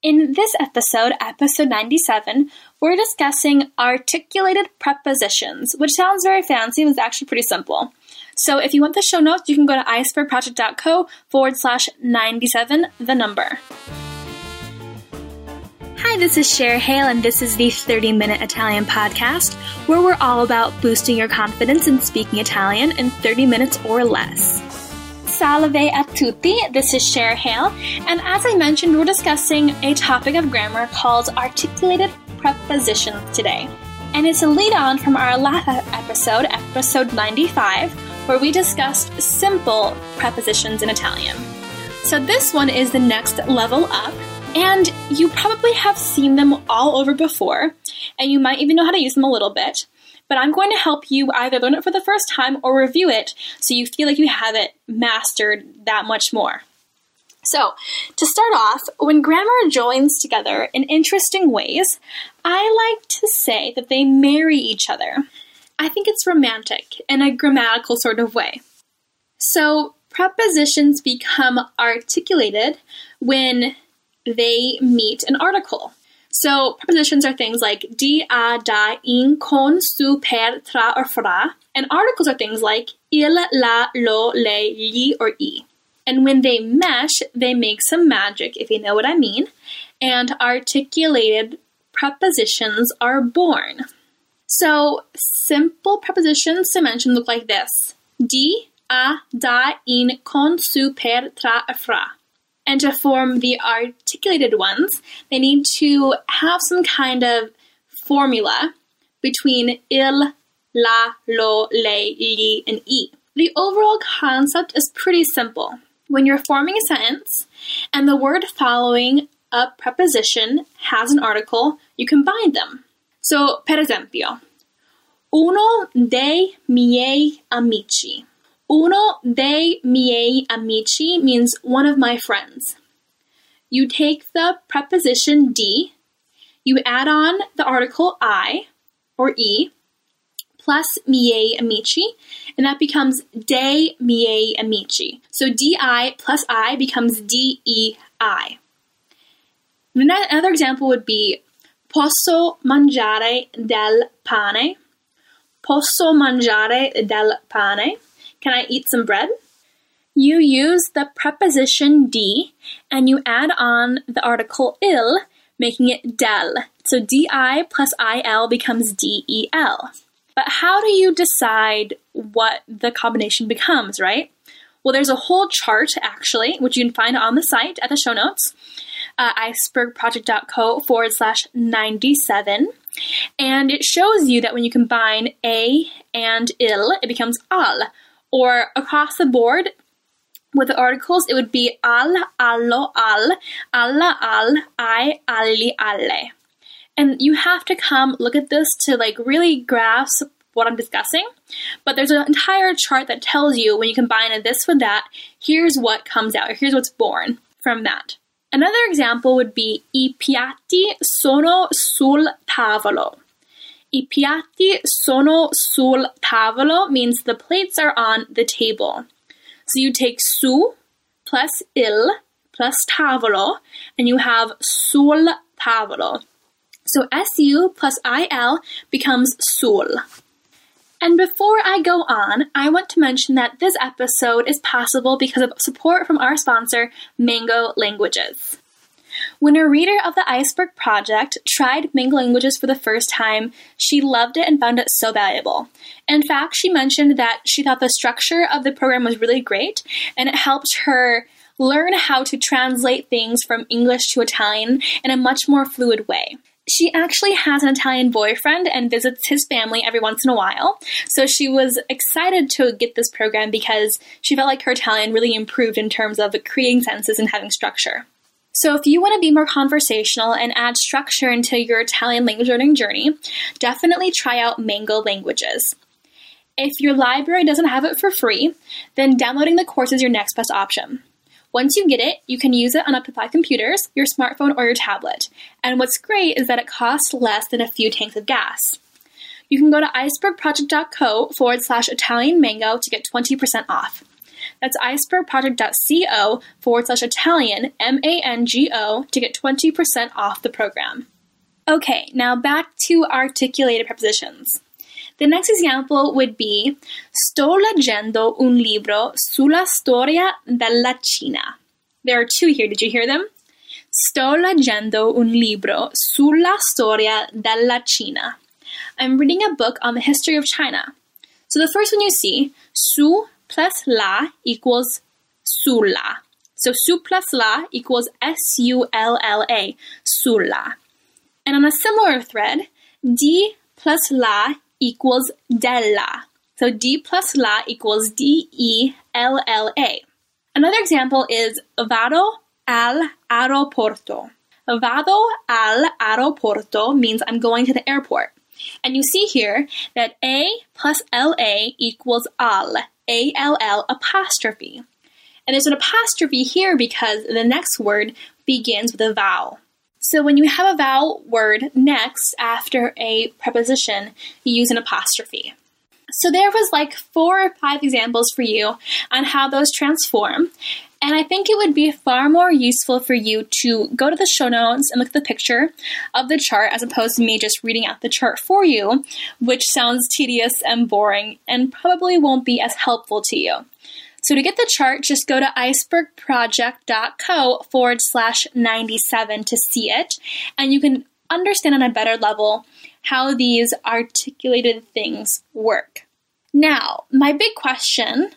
In this episode, episode 97, we're discussing articulated prepositions, which sounds very fancy, but it's actually pretty simple. So if you want the show notes, you can go to icebergproject.co/97, the number. Hi, this is Cher Hale, and this is the 30-Minute Italian Podcast, where we're all about boosting your confidence in speaking Italian in 30 minutes or less. Salve a tutti, this is Cher Hale, and as I mentioned, we're discussing a topic of grammar called articulated prepositions today. And it's a lead on from our last episode, episode 95, where we discussed simple prepositions in Italian. So this one is the next level up, and you probably have seen them all over before, and you might even know how to use them a little bit. But I'm going to help you either learn it for the first time or review it so you feel like you have it mastered that much more. So, to start off, when grammar joins together in interesting ways, I like to say that they marry each other. I think it's romantic in a grammatical sort of way. So, prepositions become articulated when they meet an article. So, prepositions are things like di, a, da, in, con, su, per, tra, or fra. And articles are things like il, la, lo, le, gli, or i. And when they mesh, they make some magic, if you know what I mean. And articulated prepositions are born. So, simple prepositions to mention look like this. Di, a, da, in, con, su, per, tra, or fra. And to form the articulated ones, they need to have some kind of formula between il, la, lo, le, li, and i. The overall concept is pretty simple. When you're forming a sentence and the word following a preposition has an article, you combine them. So, per esempio, uno dei miei amici. Uno dei miei amici means one of my friends. You take the preposition di, you add on the article I or e, plus miei amici, and that becomes dei miei amici. So di plus I becomes dei. Another example would be posso mangiare del pane. Posso mangiare del pane. Can I eat some bread? You use the preposition di and you add on the article il, making it del. So di plus il becomes del. But how do you decide what the combination becomes, right? Well, there's a whole chart, actually, which you can find on the site at the show notes, icebergproject.co/97. And it shows you that when you combine a and il, it becomes al. Or across the board with the articles, it would be al, allo, al, alla, al, I, alli, alle. And you have to come look at this to really grasp what I'm discussing. But there's an entire chart that tells you when you combine this with that, here's what comes out, or here's what's born from that. Another example would be I piatti sono sul tavolo. I piatti sono sul tavolo means the plates are on the table. So you take su plus il plus tavolo and you have sul tavolo. So su plus il becomes sul. And before I go on, I want to mention that this episode is possible because of support from our sponsor, Mango Languages. When a reader of The Iceberg Project tried Mango Languages for the first time, she loved it and found it so valuable. In fact, she mentioned that she thought the structure of the program was really great, and it helped her learn how to translate things from English to Italian in a much more fluid way. She actually has an Italian boyfriend and visits his family every once in a while, so she was excited to get this program because she felt like her Italian really improved in terms of creating sentences and having structure. So if you want to be more conversational and add structure into your Italian language learning journey, definitely try out Mango Languages. If your library doesn't have it for free, then downloading the course is your next best option. Once you get it, you can use it on up to 5 computers, your smartphone, or your tablet. And what's great is that it costs less than a few tanks of gas. You can go to icebergproject.co/ItalianMango to get 20% off. That's icebergproject.co/Italian, MANGO, to get 20% off the program. Okay, now back to articulated prepositions. The next example would be, sto leggendo un libro sulla storia della Cina. There are two here, did you hear them? Sto leggendo un libro sulla storia della Cina. I'm reading a book on the history of China. So the first one you see, su plus la equals sulla. So su plus la equals S-U-L-L-A, sulla. And on a similar thread, di plus la equals della. So D plus la equals D-E-L-L-A. Another example is vado al aeroporto. Vado al aeroporto means I'm going to the airport. And you see here that A plus L-A equals al, A-L-L apostrophe. And there's an apostrophe here because the next word begins with a vowel. So when you have a vowel word next after a preposition, you use an apostrophe. So there was like 4 or 5 examples for you on how those transform. And I think it would be far more useful for you to go to the show notes and look at the picture of the chart as opposed to me just reading out the chart for you, which sounds tedious and boring and probably won't be as helpful to you. So to get the chart, just go to icebergproject.co/97 to see it, and you can understand on a better level how these articulated things work. Now, my big question,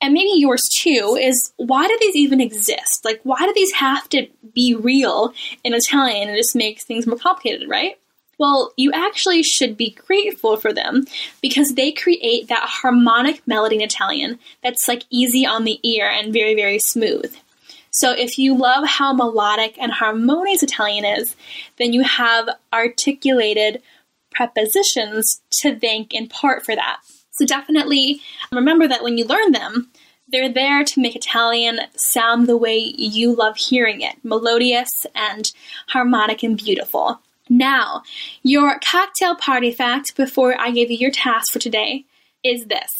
and maybe yours too, is why do these even exist? Like, why do these have to be real in Italian? It just makes things more complicated, right? Well, you actually should be grateful for them because they create that harmonic melody in Italian that's like easy on the ear and very, very smooth. So if you love how melodic and harmonious Italian is, then you have articulated prepositions to thank in part for that. So definitely remember that when you learn them, they're there to make Italian sound the way you love hearing it, melodious and harmonic and beautiful. Now, your cocktail party fact before I give you your task for today is this.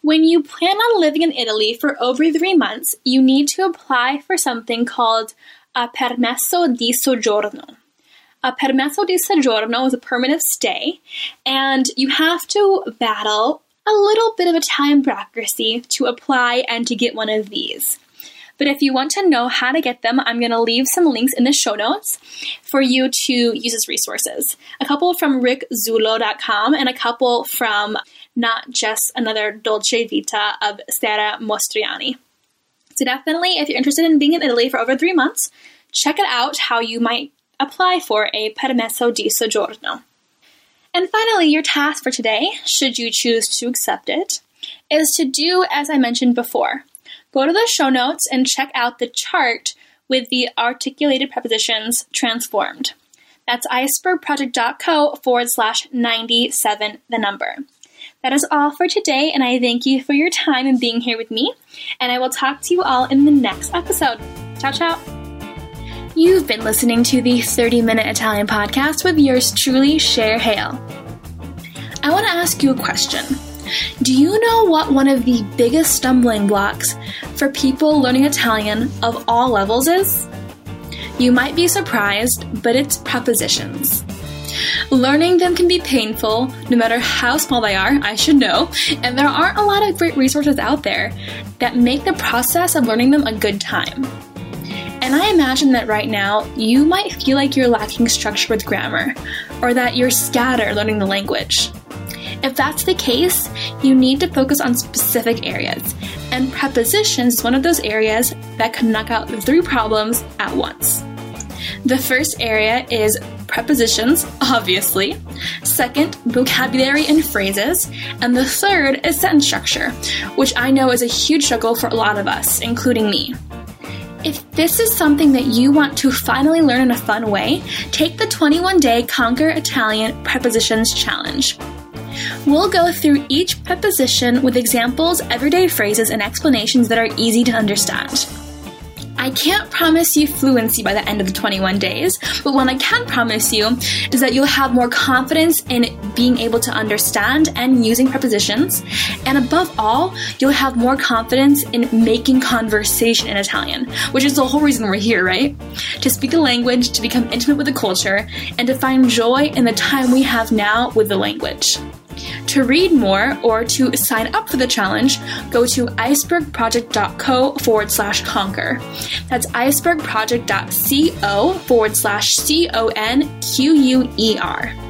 When you plan on living in Italy for over 3 months, you need to apply for something called a permesso di soggiorno. A permesso di soggiorno is a permit of stay, and you have to battle a little bit of Italian bureaucracy to apply and to get one of these. But if you want to know how to get them, I'm going to leave some links in the show notes for you to use as resources. A couple from rickzullo.com and a couple from Not Just Another Dolce Vita of Sara Mostriani. So definitely, if you're interested in being in Italy for over 3 months, check it out how you might apply for a permesso di soggiorno. And finally, your task for today, should you choose to accept it, is to do as I mentioned before. Go to the show notes and check out the chart with the articulated prepositions transformed. That's icebergproject.co/97, the number. That is all for today, and I thank you for your time and being here with me, and I will talk to you all in the next episode. Ciao, ciao. You've been listening to the 30-Minute Italian Podcast with yours truly, Cher Hale. I want to ask you a question. Do you know what one of the biggest stumbling blocks for people learning Italian of all levels is? You might be surprised, but it's prepositions. Learning them can be painful, no matter how small they are, I should know, and there aren't a lot of great resources out there that make the process of learning them a good time. And I imagine that right now, you might feel like you're lacking structure with grammar, or that you're scattered learning the language. If that's the case, you need to focus on specific areas, and prepositions is one of those areas that can knock out 3 problems at once. The first area is prepositions, obviously. Second, vocabulary and phrases. And the third is sentence structure, which I know is a huge struggle for a lot of us, including me. If this is something that you want to finally learn in a fun way, take the 21-day Conquer Italian Prepositions Challenge. We'll go through each preposition with examples, everyday phrases, and explanations that are easy to understand. I can't promise you fluency by the end of the 21 days, but what I can promise you is that you'll have more confidence in being able to understand and using prepositions, and above all, you'll have more confidence in making conversation in Italian, which is the whole reason we're here, right? To speak a language, to become intimate with the culture, and to find joy in the time we have now with the language. To read more or to sign up for the challenge, go to icebergproject.co/conquer. That's icebergproject.co/CONQUER.